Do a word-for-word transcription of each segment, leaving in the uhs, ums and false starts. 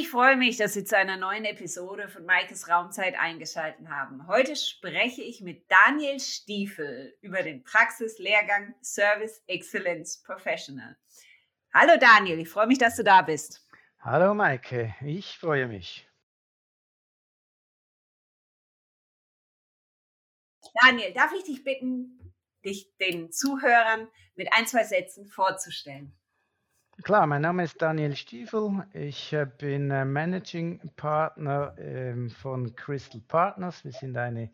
Ich freue mich, dass Sie zu einer neuen Episode von Maikes Raumzeit eingeschaltet haben. Heute spreche ich mit Daniel Stiefel über den Praxislehrgang Service Excellence Professional. Hallo Daniel, ich freue mich, dass du da bist. Hallo Maike, ich freue mich. Daniel, darf ich dich bitten, dich den Zuhörern mit ein, zwei Sätzen vorzustellen? Klar, mein Name ist Daniel Stiefel. Ich bin Managing Partner von Crystal Partners. Wir sind eine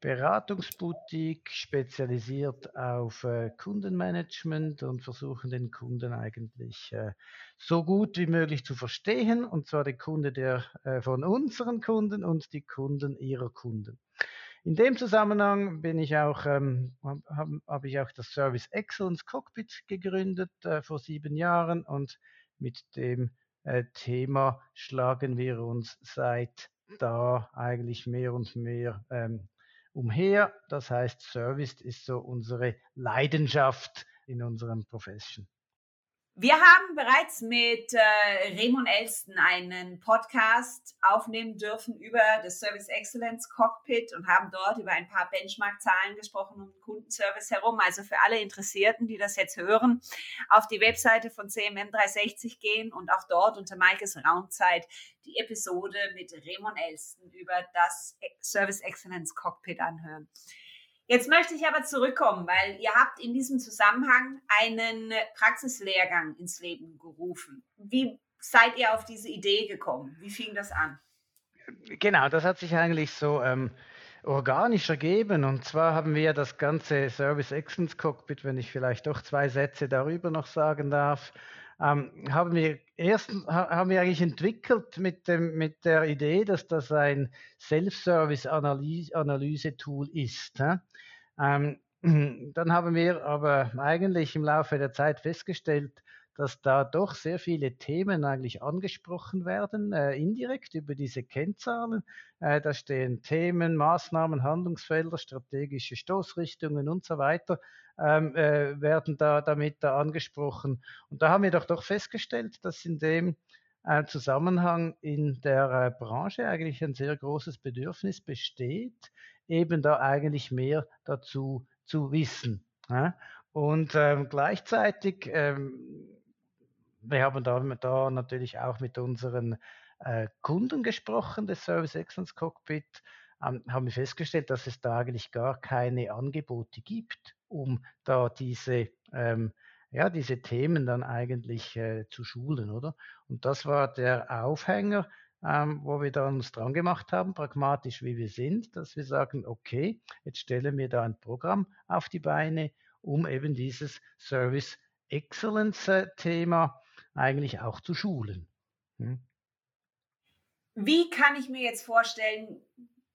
Beratungsboutique, spezialisiert auf Kundenmanagement und versuchen den Kunden eigentlich so gut wie möglich zu verstehen. Und zwar die Kunden der, von unseren Kunden und die Kunden ihrer Kunden. In dem Zusammenhang bin ich auch, ähm, habe hab ich auch das Service Excellence Cockpit gegründet äh, vor sieben Jahren und mit dem äh, Thema schlagen wir uns seit da eigentlich mehr und mehr ähm, umher. Das heißt, Service ist so unsere Leidenschaft in unserem Profession. Wir haben bereits mit äh, Raymond Elsten einen Podcast aufnehmen dürfen über das Service Excellence Cockpit und haben dort über ein paar Benchmark-Zahlen gesprochen um Kundenservice herum. Also für alle Interessierten, die das jetzt hören, auf die Webseite von C M M dreihundertsechzig gehen und auch dort unter Maikes Raumzeit die Episode mit Raymond Elsten über das Service Excellence Cockpit anhören. Jetzt möchte ich aber zurückkommen, weil ihr habt in diesem Zusammenhang einen Praxislehrgang ins Leben gerufen. Wie seid ihr auf diese Idee gekommen? Wie fing das an? Genau, das hat sich eigentlich so ähm, organisch ergeben. Und zwar haben wir das ganze Service Excellence Cockpit, wenn ich vielleicht doch zwei Sätze darüber noch sagen darf, ähm, haben wir erstens haben wir eigentlich entwickelt mit dem mit der Idee, dass das ein Self-Service-Analyse-Tool ist. Ja? Ähm, dann haben wir aber eigentlich im Laufe der Zeit festgestellt, dass da doch sehr viele Themen eigentlich angesprochen werden, äh, indirekt über diese Kennzahlen. Äh, da stehen Themen, Maßnahmen, Handlungsfelder, strategische Stoßrichtungen und so weiter, ähm, äh, werden da damit da angesprochen. Und da haben wir doch doch festgestellt, dass in dem äh, Zusammenhang in der äh, Branche eigentlich ein sehr großes Bedürfnis besteht, eben da eigentlich mehr dazu zu wissen. Ja? Und ähm, gleichzeitig, ähm, wir haben da, da natürlich auch mit unseren äh, Kunden gesprochen, des Service Excellence Cockpit, ähm, haben wir festgestellt, dass es da eigentlich gar keine Angebote gibt, um da diese, ähm, ja, diese Themen dann eigentlich äh, zu schulen, oder? Und das war der Aufhänger, ähm, wo wir da uns dran gemacht haben, pragmatisch wie wir sind, dass wir sagen, okay, jetzt stellen wir da ein Programm auf die Beine, um eben dieses Service Excellence-Thema eigentlich auch zu schulen. Hm? Wie kann ich mir jetzt vorstellen,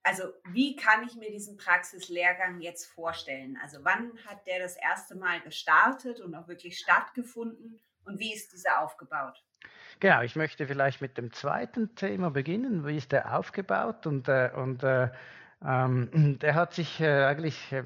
also wie kann ich mir diesen Praxislehrgang jetzt vorstellen? Also wann hat der das erste Mal gestartet und auch wirklich stattgefunden und wie ist dieser aufgebaut? Genau, ich möchte vielleicht mit dem zweiten Thema beginnen. Wie ist der aufgebaut? Und, äh, und äh, Ähm, der hat sich äh, eigentlich, äh,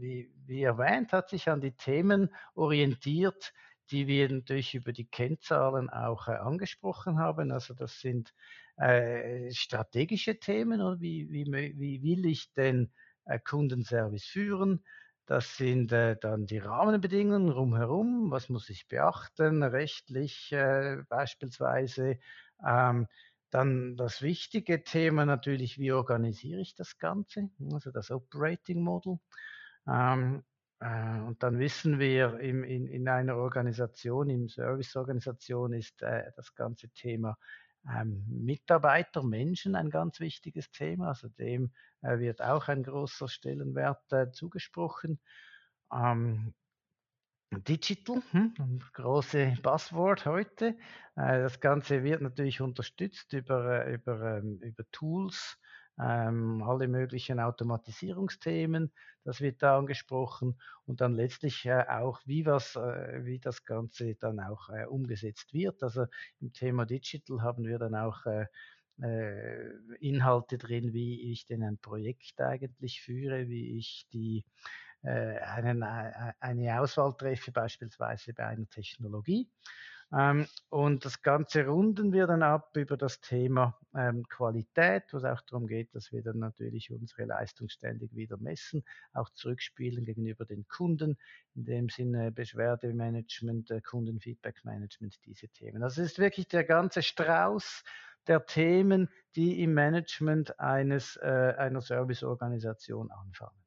wie, wie erwähnt, hat sich an die Themen orientiert, die wir natürlich über die Kennzahlen auch äh, angesprochen haben. Also das sind äh, strategische Themen, oder wie, wie, wie will ich den äh, Kundenservice führen? Das sind äh, dann die Rahmenbedingungen rumherum, was muss ich beachten, rechtlich äh, beispielsweise. Ähm, Dann das wichtige Thema natürlich, wie organisiere ich das Ganze, also das Operating Model. Ähm, äh, und dann wissen wir, im, in, in einer Organisation, in Serviceorganisation ist äh, das ganze Thema ähm, Mitarbeiter, Menschen ein ganz wichtiges Thema. Also dem äh, wird auch ein großer Stellenwert äh, zugesprochen. Ähm, Digital, ein großes Buzzword heute. Das Ganze wird natürlich unterstützt über, über, über Tools, alle möglichen Automatisierungsthemen, das wird da angesprochen und dann letztlich auch, wie, was, wie das Ganze dann auch umgesetzt wird. Also im Thema Digital haben wir dann auch Inhalte drin, wie ich denn ein Projekt eigentlich führe, wie ich die Eine, eine Auswahl treffe, beispielsweise bei einer Technologie. Und das Ganze runden wir dann ab über das Thema ähm, Qualität, wo es auch darum geht, dass wir dann natürlich unsere Leistung ständig wieder messen, auch zurückspielen gegenüber den Kunden, in dem Sinne Beschwerdemanagement, äh, Kundenfeedbackmanagement, diese Themen. Also es ist wirklich der ganze Strauß der Themen, die im Management eines, äh, einer Serviceorganisation anfangen.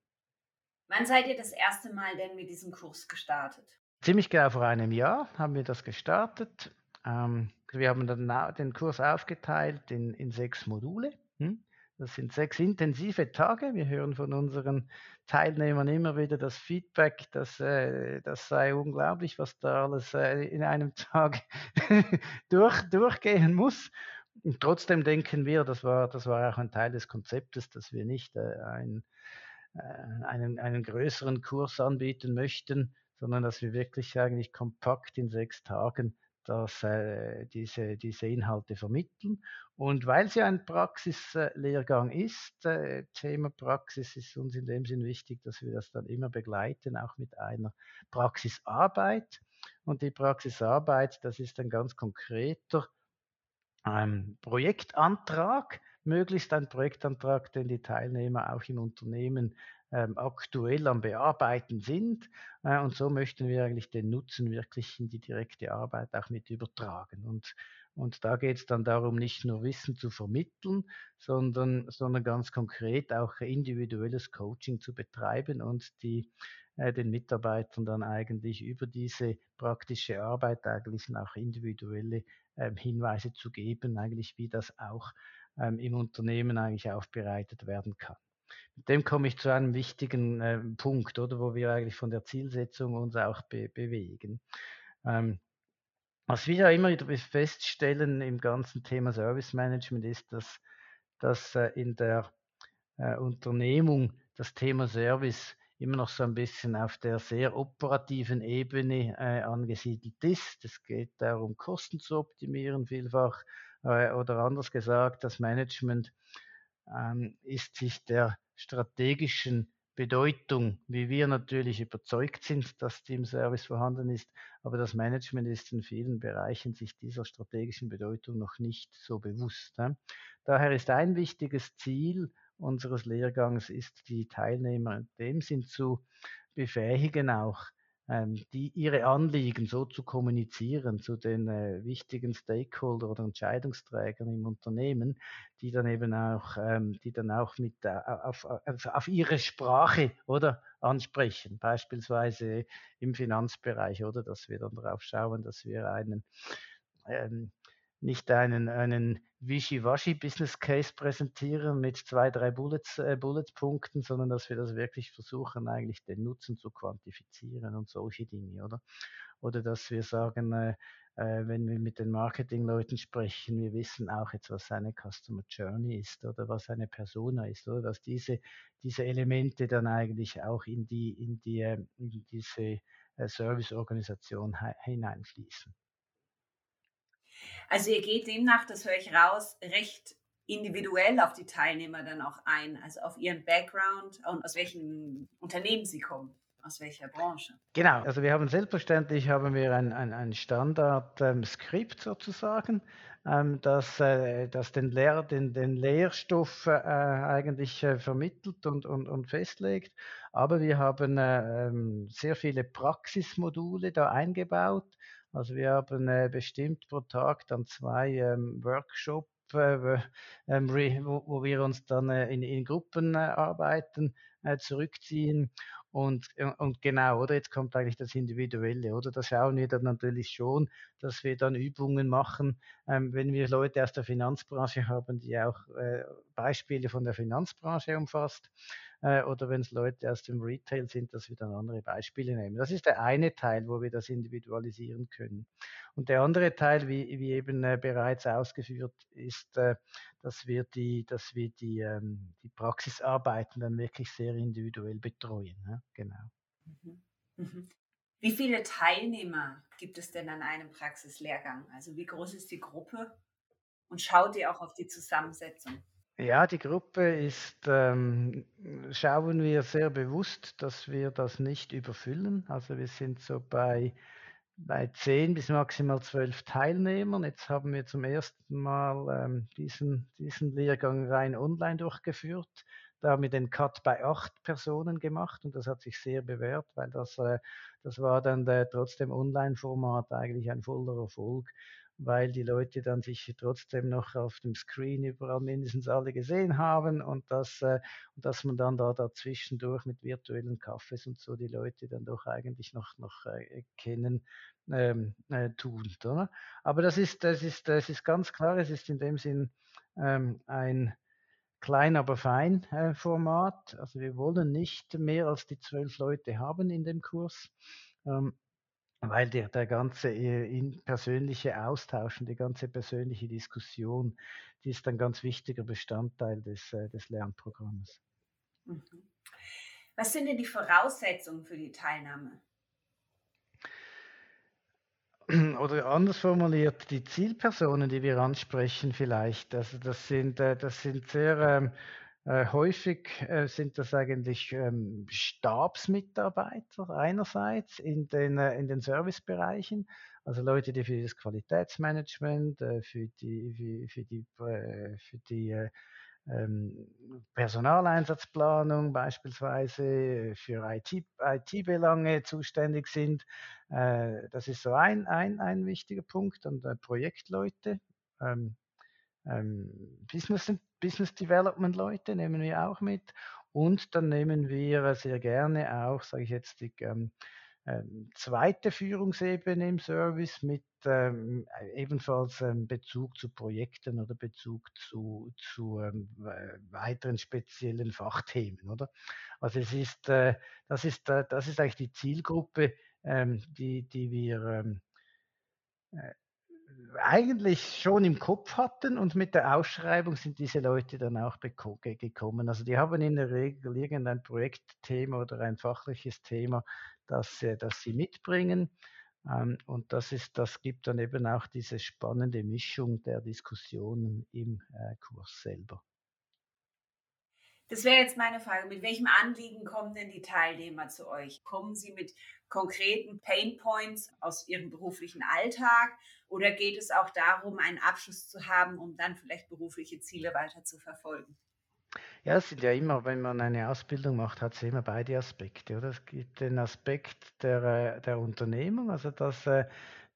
Wann seid ihr das erste Mal denn mit diesem Kurs gestartet? Ziemlich genau vor einem Jahr haben wir das gestartet. Ähm, wir haben dann den Kurs aufgeteilt in, in sechs Module. Hm? Das sind sechs intensive Tage. Wir hören von unseren Teilnehmern immer wieder das Feedback, dass äh, das sei unglaublich, was da alles äh, in einem Tag durch, durchgehen muss. Und trotzdem denken wir, das war, das war auch ein Teil des Konzeptes, dass wir nicht äh, ein, äh, einen, einen größeren Kurs anbieten möchten, sondern dass wir wirklich eigentlich kompakt in sechs Tagen dass, äh, diese, diese Inhalte vermitteln. Und weil es ja ein Praxislehrgang ist, äh, Thema Praxis ist uns in dem Sinn wichtig, dass wir das dann immer begleiten, auch mit einer Praxisarbeit. Und die Praxisarbeit, das ist ein ganz konkreter ähm, Projektantrag, möglichst ein Projektantrag, den die Teilnehmer auch im Unternehmen Ähm, aktuell am Bearbeiten sind äh, und so möchten wir eigentlich den Nutzen wirklich in die direkte Arbeit auch mit übertragen. Und, und da geht es dann darum, nicht nur Wissen zu vermitteln, sondern, sondern ganz konkret auch individuelles Coaching zu betreiben und die, äh, den Mitarbeitern dann eigentlich über diese praktische Arbeit eigentlich auch individuelle äh, Hinweise zu geben, eigentlich wie das auch ähm, im Unternehmen eigentlich aufbereitet werden kann. Mit dem komme ich zu einem wichtigen äh, Punkt, oder, wo wir eigentlich von der Zielsetzung uns auch be- bewegen. Ähm, was wir ja immer wieder feststellen im ganzen Thema Service Management ist, dass, dass äh, in der äh, Unternehmung das Thema Service immer noch so ein bisschen auf der sehr operativen Ebene äh, angesiedelt ist. Es geht darum, Kosten zu optimieren vielfach äh, oder anders gesagt, das Management ist sich der strategischen Bedeutung, wie wir natürlich überzeugt sind, dass die im Service vorhanden ist, aber das Management ist in vielen Bereichen sich dieser strategischen Bedeutung noch nicht so bewusst. Daher ist ein wichtiges Ziel unseres Lehrgangs, ist die Teilnehmer in dem Sinn zu befähigen, auch die ihre Anliegen so zu kommunizieren zu den äh, wichtigen Stakeholder oder Entscheidungsträgern im Unternehmen, die dann eben auch, ähm, die dann auch mit äh, auf, auf, auf ihre Sprache oder ansprechen, beispielsweise im Finanzbereich, oder dass wir dann darauf schauen, dass wir einen ähm, nicht einen, einen Wischiwaschi-Business-Case präsentieren mit zwei, drei Bullets, äh, Bullet-Punkten, sondern dass wir das wirklich versuchen, eigentlich den Nutzen zu quantifizieren und solche Dinge, oder? Oder dass wir sagen, äh, äh, wenn wir mit den Marketing-Leuten sprechen, wir wissen auch jetzt, was eine Customer Journey ist oder was eine Persona ist, oder dass diese, diese Elemente dann eigentlich auch in die, in die, äh, in diese äh, Serviceorganisation he- hineinfließen. Also ihr geht demnach, das höre ich raus, recht individuell auf die Teilnehmer dann auch ein, also auf ihren Background und aus welchem Unternehmen sie kommen, aus welcher Branche. Genau, also wir haben selbstverständlich haben wir ein, ein, ein Standard-Skript ähm, sozusagen, ähm, das äh, das den, Lehr-, den, den Lehrstoff äh, eigentlich äh, vermittelt und, und, und festlegt. Aber wir haben äh, äh, sehr viele Praxismodule da eingebaut. Also wir haben äh, bestimmt pro Tag dann zwei ähm, Workshops, äh, ähm, wo, wo wir uns dann äh, in, in Gruppenarbeiten äh, äh, zurückziehen. Und, und genau, oder jetzt kommt eigentlich das Individuelle, oder? Da schauen wir dann natürlich schon, dass wir dann Übungen machen, ähm, wenn wir Leute aus der Finanzbranche haben, die auch äh, Beispiele von der Finanzbranche umfasst, äh, oder wenn es Leute aus dem Retail sind, dass wir dann andere Beispiele nehmen. Das ist der eine Teil, wo wir das individualisieren können. Und der andere Teil, wie, wie eben äh, bereits ausgeführt, ist, äh, dass wir die, dass wir die, ähm, die Praxisarbeiten dann wirklich sehr individuell betreuen. Ja? Genau. Mhm. Mhm. Wie viele Teilnehmer gibt es denn an einem Praxislehrgang? Also wie groß ist die Gruppe? Und schaut ihr auch auf die Zusammensetzung? Ja, die Gruppe ist, ähm, schauen wir sehr bewusst, dass wir das nicht überfüllen. Also wir sind so bei bei zehn bis maximal zwölf Teilnehmern. Jetzt haben wir zum ersten Mal ähm, diesen, diesen Lehrgang rein online durchgeführt. Da haben wir den Cut bei acht Personen gemacht und das hat sich sehr bewährt, weil das, äh, das war dann der, trotzdem Online-Format eigentlich ein voller Erfolg, weil die Leute dann sich trotzdem noch auf dem Screen überall mindestens alle gesehen haben und dass, äh, und dass man dann da dazwischendurch mit virtuellen Kaffees und so die Leute dann doch eigentlich noch, noch äh, kennen ähm, äh, tun. Oder? Aber das ist, das, ist, das ist ganz klar, es ist in dem Sinn ähm, ein klein, aber fein äh, Format. Also wir wollen nicht mehr als die zwölf Leute haben in dem Kurs. Ähm, Weil der, der ganze in persönliche Austausch und die ganze persönliche Diskussion, die ist ein ganz wichtiger Bestandteil des, des Lernprogramms. Was sind denn die Voraussetzungen für die Teilnahme? Oder anders formuliert, die Zielpersonen, die wir ansprechen vielleicht, also das sind, das sind sehr... Äh, häufig äh, sind das eigentlich ähm, Stabsmitarbeiter einerseits in den, äh, in den Servicebereichen, also Leute, die für das Qualitätsmanagement, äh, für die, für, für die, äh, für die äh, ähm, Personaleinsatzplanung beispielsweise, für I T-Belange zuständig sind. Äh, das ist so ein, ein, ein wichtiger Punkt. Und äh, Projektleute, ähm, ähm, Business Business Development Leute nehmen wir auch mit und dann nehmen wir sehr gerne auch, sage ich jetzt, die ähm, zweite Führungsebene im Service mit ähm, ebenfalls ähm, Bezug zu Projekten oder Bezug zu, zu ähm, weiteren speziellen Fachthemen, oder? Also es ist, äh, das ist, äh, das ist eigentlich die Zielgruppe, ähm, die, die wir äh, eigentlich schon im Kopf hatten und mit der Ausschreibung sind diese Leute dann auch gekommen. Also die haben in der Regel irgendein Projektthema oder ein fachliches Thema, das, das sie mitbringen und das, ist, das gibt dann eben auch diese spannende Mischung der Diskussionen im Kurs selber. Das wäre jetzt meine Frage, mit welchem Anliegen kommen denn die Teilnehmer zu euch? Kommen sie mit konkreten Painpoints aus ihrem beruflichen Alltag oder geht es auch darum, einen Abschluss zu haben, um dann vielleicht berufliche Ziele weiter zu verfolgen? Ja, es sind ja immer, wenn man eine Ausbildung macht, hat es immer beide Aspekte, oder? Es gibt den Aspekt der, der Unternehmung, also dass,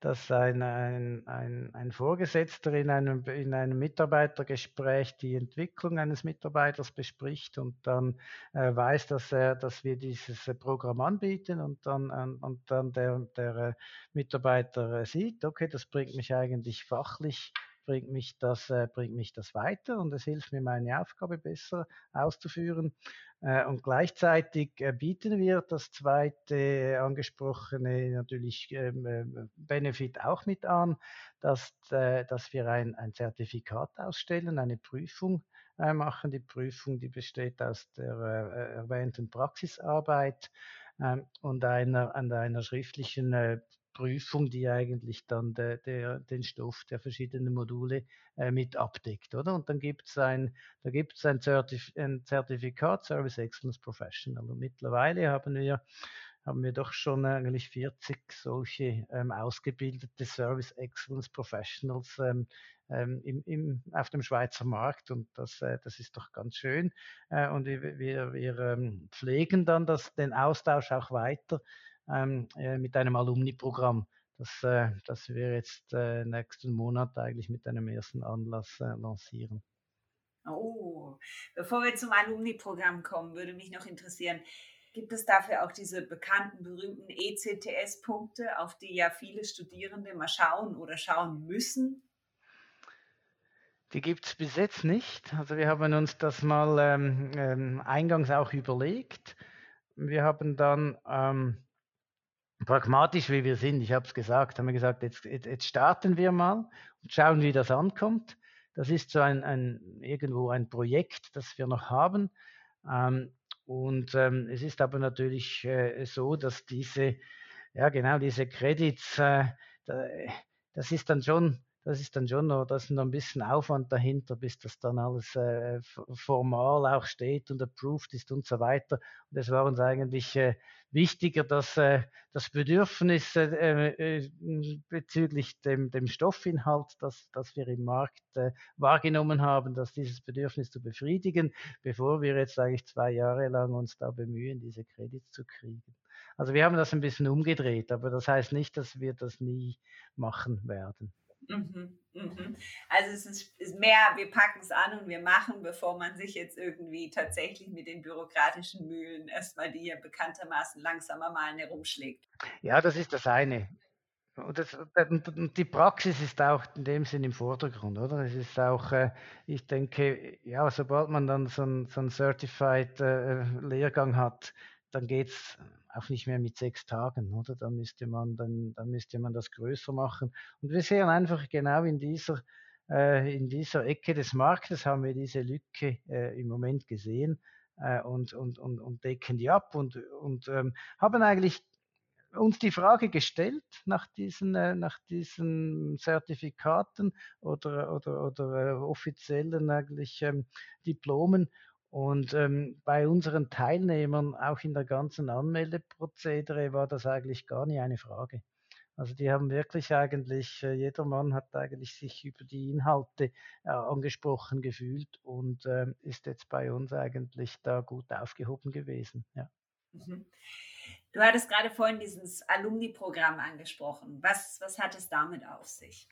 dass ein, ein, ein, ein Vorgesetzter in einem, in einem Mitarbeitergespräch die Entwicklung eines Mitarbeiters bespricht und dann äh, weiß, dass, er, dass wir dieses Programm anbieten und dann, an, und dann der, der Mitarbeiter sieht, okay, das bringt mich eigentlich fachlich bringt mich das, bringt mich das weiter und es hilft mir, meine Aufgabe besser auszuführen. Und gleichzeitig bieten wir das zweite angesprochene natürlich Benefit auch mit an, dass, dass wir ein, ein Zertifikat ausstellen, eine Prüfung machen. Die Prüfung, die besteht aus der erwähnten Praxisarbeit und einer, an einer schriftlichen Prüfung. Prüfung, die eigentlich dann der, der, den Stoff der verschiedenen Module äh, mit abdeckt, oder? Und dann gibt es ein, da gibt's ein, Zertif- ein Zertifikat Service Excellence Professional. Und mittlerweile haben wir, haben wir doch schon eigentlich vierzig solche ähm, ausgebildete Service Excellence Professionals ähm, Im, im, auf dem Schweizer Markt und das, das ist doch ganz schön und wir, wir, wir pflegen dann das, den Austausch auch weiter mit einem Alumni-Programm, das, das wir jetzt nächsten Monat eigentlich mit einem ersten Anlass lancieren. Oh, bevor wir zum Alumni-Programm kommen, würde mich noch interessieren, gibt es dafür auch diese bekannten, berühmten E C T S-Punkte, auf die ja viele Studierende mal schauen oder schauen müssen? Die gibt es bis jetzt nicht. Also wir haben uns das mal ähm, ähm, eingangs auch überlegt. Wir haben dann ähm, pragmatisch, wie wir sind, ich habe es gesagt, haben wir gesagt, jetzt, jetzt, jetzt starten wir mal und schauen, wie das ankommt. Das ist so ein, ein irgendwo ein Projekt, das wir noch haben. Ähm, und ähm, es ist aber natürlich äh, so, dass diese, ja genau, diese Credits, äh, das ist dann schon... das ist dann schon noch, da ist noch ein bisschen Aufwand dahinter, bis das dann alles äh, formal auch steht und approved ist und so weiter. Und es war uns eigentlich äh, wichtiger, dass äh, das Bedürfnis äh, äh, bezüglich dem, dem Stoffinhalt, das dass wir im Markt äh, wahrgenommen haben, dass dieses Bedürfnis zu befriedigen, bevor wir jetzt eigentlich zwei Jahre lang uns da bemühen, diese Credits zu kriegen. Also wir haben das ein bisschen umgedreht, aber das heißt nicht, dass wir das nie machen werden. Mhm, mhm. Also es ist mehr, wir packen es an und wir machen, bevor man sich jetzt irgendwie tatsächlich mit den bürokratischen Mühlen erstmal, die ja bekanntermaßen langsamer mal herumschlägt. Ja, das ist das eine. Und, das, und die Praxis ist auch in dem Sinn im Vordergrund, oder? Es ist auch, ich denke, ja, sobald man dann so einen, so einen Certified-Lehrgang hat, dann geht es auch nicht mehr mit sechs Tagen, oder? Da müsste man, dann, dann müsste man das größer machen. Und wir sehen einfach genau in dieser, äh, in dieser Ecke des Marktes haben wir diese Lücke äh, im Moment gesehen äh, und, und, und, und decken die ab und, und ähm, haben eigentlich uns die Frage gestellt nach diesen, äh, nach diesen Zertifikaten oder, oder, oder äh, offiziellen eigentlich ähm, Diplomen. Und ähm, bei unseren Teilnehmern, auch in der ganzen Anmeldeprozedere, war das eigentlich gar nie eine Frage. Also die haben wirklich eigentlich, äh, jeder Mann hat eigentlich sich über die Inhalte äh, angesprochen gefühlt und äh, ist jetzt bei uns eigentlich da gut aufgehoben gewesen. Ja. Mhm. Du hattest gerade vorhin dieses Alumni-Programm angesprochen. Was, was hat es damit auf sich?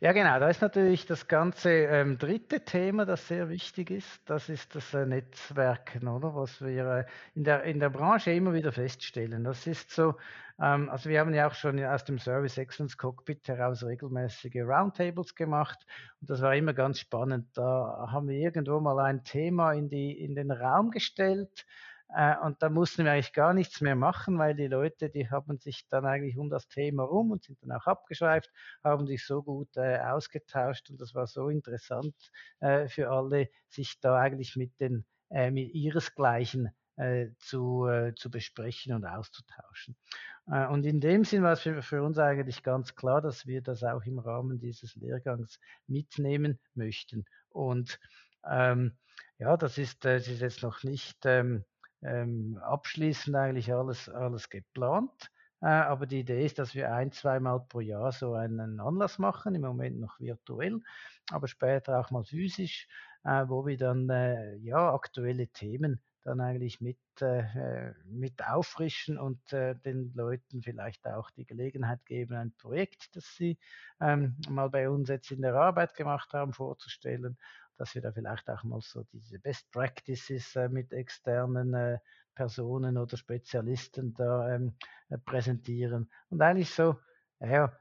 Ja genau, da ist natürlich das ganze ähm, dritte Thema, das sehr wichtig ist. Das ist das äh, Netzwerken, oder? Was wir äh, in der, in der Branche immer wieder feststellen. Das ist so, ähm, also wir haben ja auch schon aus dem Service Excellence Cockpit heraus regelmäßige Roundtables gemacht. Und das war immer ganz spannend. Da haben wir irgendwo mal ein Thema in, die, in den Raum gestellt. Und da mussten wir eigentlich gar nichts mehr machen, weil die Leute, die haben sich dann eigentlich um das Thema rum und sind dann auch abgeschweift, haben sich so gut äh, ausgetauscht und das war so interessant äh, für alle, sich da eigentlich mit den äh, mit ihresgleichen äh, zu, äh, zu besprechen und auszutauschen. Äh, und in dem Sinn war es für, für uns eigentlich ganz klar, dass wir das auch im Rahmen dieses Lehrgangs mitnehmen möchten. Und ähm, ja, das ist, äh, das ist jetzt noch nicht... Ähm, Ähm, abschließend eigentlich alles, alles geplant, äh, aber die Idee ist, dass wir ein-, zweimal pro Jahr so einen Anlass machen, im Moment noch virtuell, aber später auch mal physisch, äh, wo wir dann äh, ja, aktuelle Themen dann eigentlich mit, äh, mit auffrischen und äh, den Leuten vielleicht auch die Gelegenheit geben, ein Projekt, das sie ähm, mal bei uns jetzt in der Arbeit gemacht haben, vorzustellen, dass wir da vielleicht auch mal so diese Best Practices äh, mit externen äh, Personen oder Spezialisten da ähm, äh, präsentieren. Und eigentlich so, ja,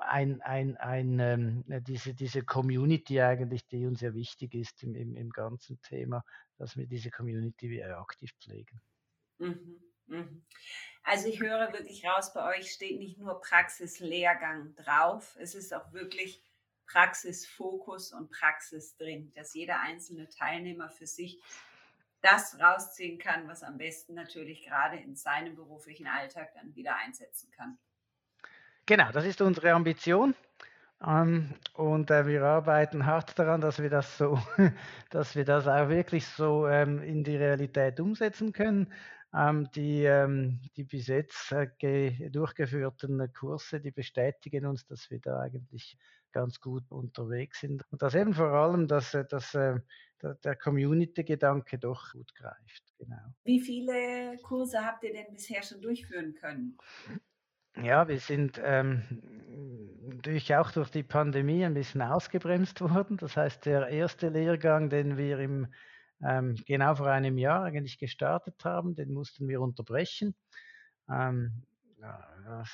ein, ein, ein, ähm, diese, diese Community eigentlich, die uns ja wichtig ist im, im, im ganzen Thema, dass wir diese Community aktiv pflegen. Mhm, mhm. Also ich höre wirklich raus, bei euch steht nicht nur Praxislehrgang drauf, es ist auch wirklich Praxisfokus und Praxis drin, dass jeder einzelne Teilnehmer für sich das rausziehen kann, was am besten natürlich gerade in seinem beruflichen Alltag dann wieder einsetzen kann. Genau, das ist unsere Ambition. Um, und äh, wir arbeiten hart daran, dass wir das so, dass wir das auch wirklich so ähm, in die Realität umsetzen können. Ähm, die, ähm, die bis jetzt äh, durchgeführten Kurse, die bestätigen uns, dass wir da eigentlich ganz gut unterwegs sind. Und dass eben vor allem, dass, dass, dass der Community-Gedanke doch gut greift. Genau. Wie viele Kurse habt ihr denn bisher schon durchführen können? Ja, wir sind ähm, natürlich auch durch die Pandemie ein bisschen ausgebremst worden. Das heißt, der erste Lehrgang, den wir im, ähm, genau vor einem Jahr eigentlich gestartet haben, den mussten wir unterbrechen. Ähm, ja, das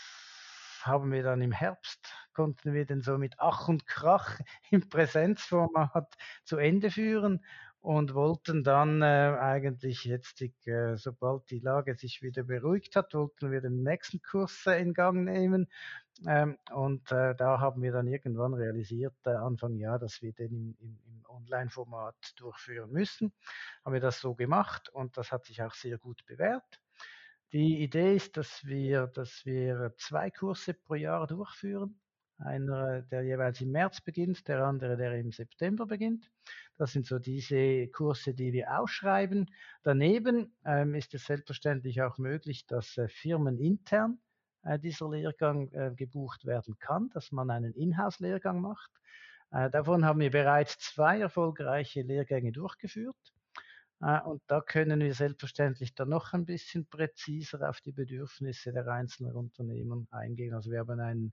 haben wir dann im Herbst, konnten wir den so mit Ach und Krach im Präsenzformat zu Ende führen. Und wollten dann äh, eigentlich jetzt, äh, sobald die Lage sich wieder beruhigt hat, wollten wir den nächsten Kurs äh, in Gang nehmen. Ähm, und äh, da haben wir dann irgendwann realisiert, äh, Anfang Jahr, dass wir den im, im Online-Format durchführen müssen. Haben wir das so gemacht und das hat sich auch sehr gut bewährt. Die Idee ist, dass wir, dass wir zwei Kurse pro Jahr durchführen. Einer, der jeweils im März beginnt, der andere, der im September beginnt. Das sind so diese Kurse, die wir ausschreiben. Daneben ähm, ist es selbstverständlich auch möglich, dass äh, firmenintern äh, dieser Lehrgang äh, gebucht werden kann, dass man einen Inhouse-Lehrgang macht. Äh, davon haben wir bereits zwei erfolgreiche Lehrgänge durchgeführt. Äh, und da können wir selbstverständlich dann noch ein bisschen präziser auf die Bedürfnisse der einzelnen Unternehmen eingehen. Also wir haben einen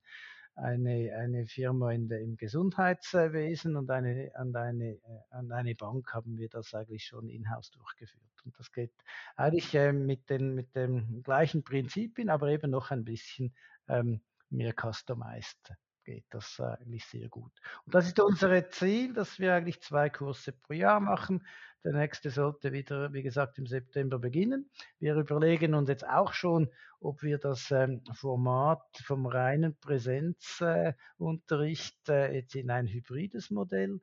Eine, eine Firma in der, im Gesundheitswesen und eine, und, eine, und eine Bank haben wir das eigentlich schon in-house durchgeführt. Und das geht eigentlich mit den, mit den gleichen Prinzipien, aber eben noch ein bisschen ähm, mehr customized geht das eigentlich sehr gut. Und das ist unser Ziel, dass wir eigentlich zwei Kurse pro Jahr machen. Der nächste sollte wieder, wie gesagt, im September beginnen. Wir überlegen uns jetzt auch schon, ob wir das ähm, Format vom reinen Präsenzunterricht äh, äh, jetzt in ein hybrides Modell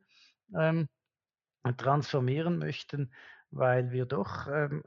ähm, transformieren möchten, weil wir doch ähm,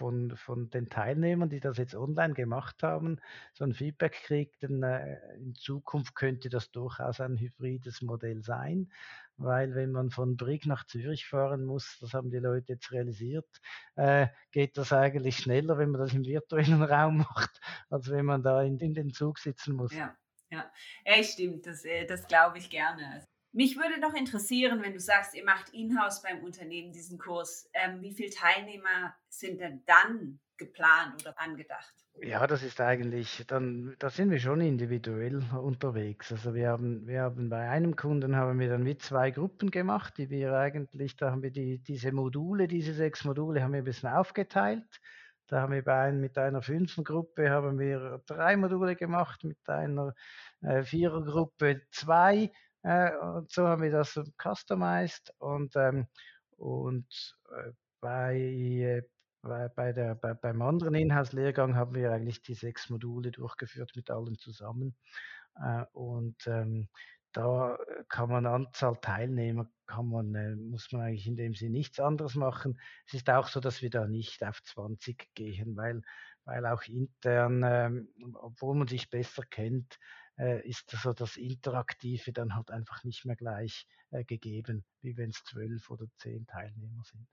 Von, von den Teilnehmern, die das jetzt online gemacht haben, so ein Feedback kriegt, denn äh, in Zukunft könnte das durchaus ein hybrides Modell sein, weil wenn man von Brig nach Zürich fahren muss, das haben die Leute jetzt realisiert, äh, geht das eigentlich schneller, wenn man das im virtuellen Raum macht, als wenn man da in, in den Zug sitzen muss. Ja, ja. ja stimmt, das, das glaube ich gerne. Mich würde noch interessieren, wenn du sagst, ihr macht in-house beim Unternehmen diesen Kurs, ähm, wie viele Teilnehmer sind denn dann geplant oder angedacht? Ja, das ist eigentlich, dann, da sind wir schon individuell unterwegs. Also wir haben, wir haben bei einem Kunden haben wir dann wie zwei Gruppen gemacht, die wir eigentlich, da haben wir die, diese Module, diese sechs Module haben wir ein bisschen aufgeteilt. Da haben wir bei einem, mit einer Fünfergruppe haben wir drei Module gemacht, mit einer äh, Vierergruppe zwei. Und so haben wir das customized und, ähm, und bei, äh, bei, bei der, bei, beim anderen Inhouse-Lehrgang haben wir eigentlich die sechs Module durchgeführt mit allen zusammen. Äh, und ähm, da kann man Anzahl Teilnehmer, kann man, äh, muss man eigentlich in dem Sinne nichts anderes machen. Es ist auch so, dass wir da nicht auf zwanzig gehen, weil, weil auch intern, äh, obwohl man sich besser kennt, ist das so das Interaktive dann halt einfach nicht mehr gleich äh, gegeben, wie wenn es zwölf oder zehn Teilnehmer sind.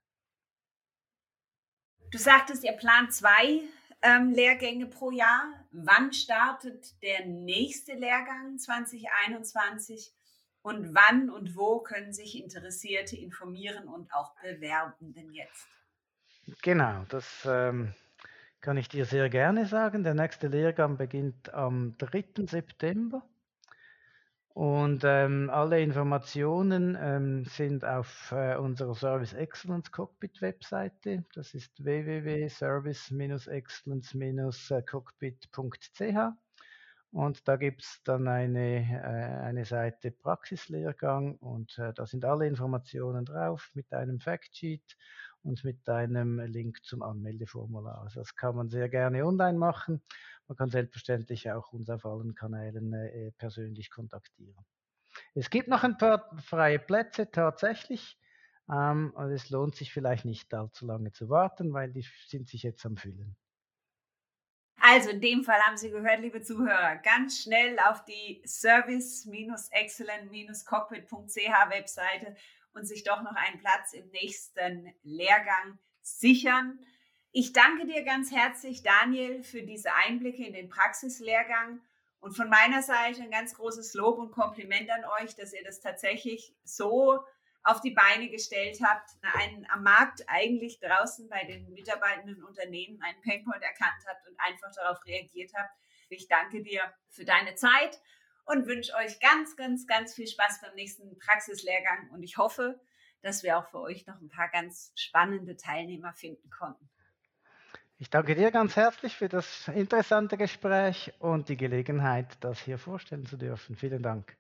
Du sagtest, ihr plant zwei ähm, Lehrgänge pro Jahr. Wann startet der nächste Lehrgang zwanzig einundzwanzig und wann und wo können sich Interessierte informieren und auch bewerben denn jetzt? Genau, das ähm kann ich dir sehr gerne sagen. Der nächste Lehrgang beginnt am dritten September und ähm, alle Informationen ähm, sind auf äh, unserer Service Excellence Cockpit Webseite. Das ist w w w punkt service excellence cockpit punkt c h und da gibt es dann eine, äh, eine Seite Praxislehrgang und äh, da sind alle Informationen drauf mit einem Factsheet und mit einem Link zum Anmeldeformular. Also das kann man sehr gerne online machen. Man kann selbstverständlich auch uns auf allen Kanälen äh, persönlich kontaktieren. Es gibt noch ein paar freie Plätze tatsächlich. Ähm, also es lohnt sich vielleicht nicht allzu lange zu warten, weil die sind sich jetzt am Füllen. Also in dem Fall haben Sie gehört, liebe Zuhörer, ganz schnell auf die service excellence cockpit punkt c h Webseite und sich doch noch einen Platz im nächsten Lehrgang sichern. Ich danke dir ganz herzlich, Daniel, für diese Einblicke in den Praxislehrgang und von meiner Seite ein ganz großes Lob und Kompliment an euch, dass ihr das tatsächlich so auf die Beine gestellt habt, einen am Markt eigentlich draußen bei den mitarbeitenden Unternehmen einen Painpoint erkannt habt und einfach darauf reagiert habt. Ich danke dir für deine Zeit und wünsche euch ganz, ganz, ganz viel Spaß beim nächsten Praxislehrgang und ich hoffe, dass wir auch für euch noch ein paar ganz spannende Teilnehmer finden konnten. Ich danke dir ganz herzlich für das interessante Gespräch und die Gelegenheit, das hier vorstellen zu dürfen. Vielen Dank.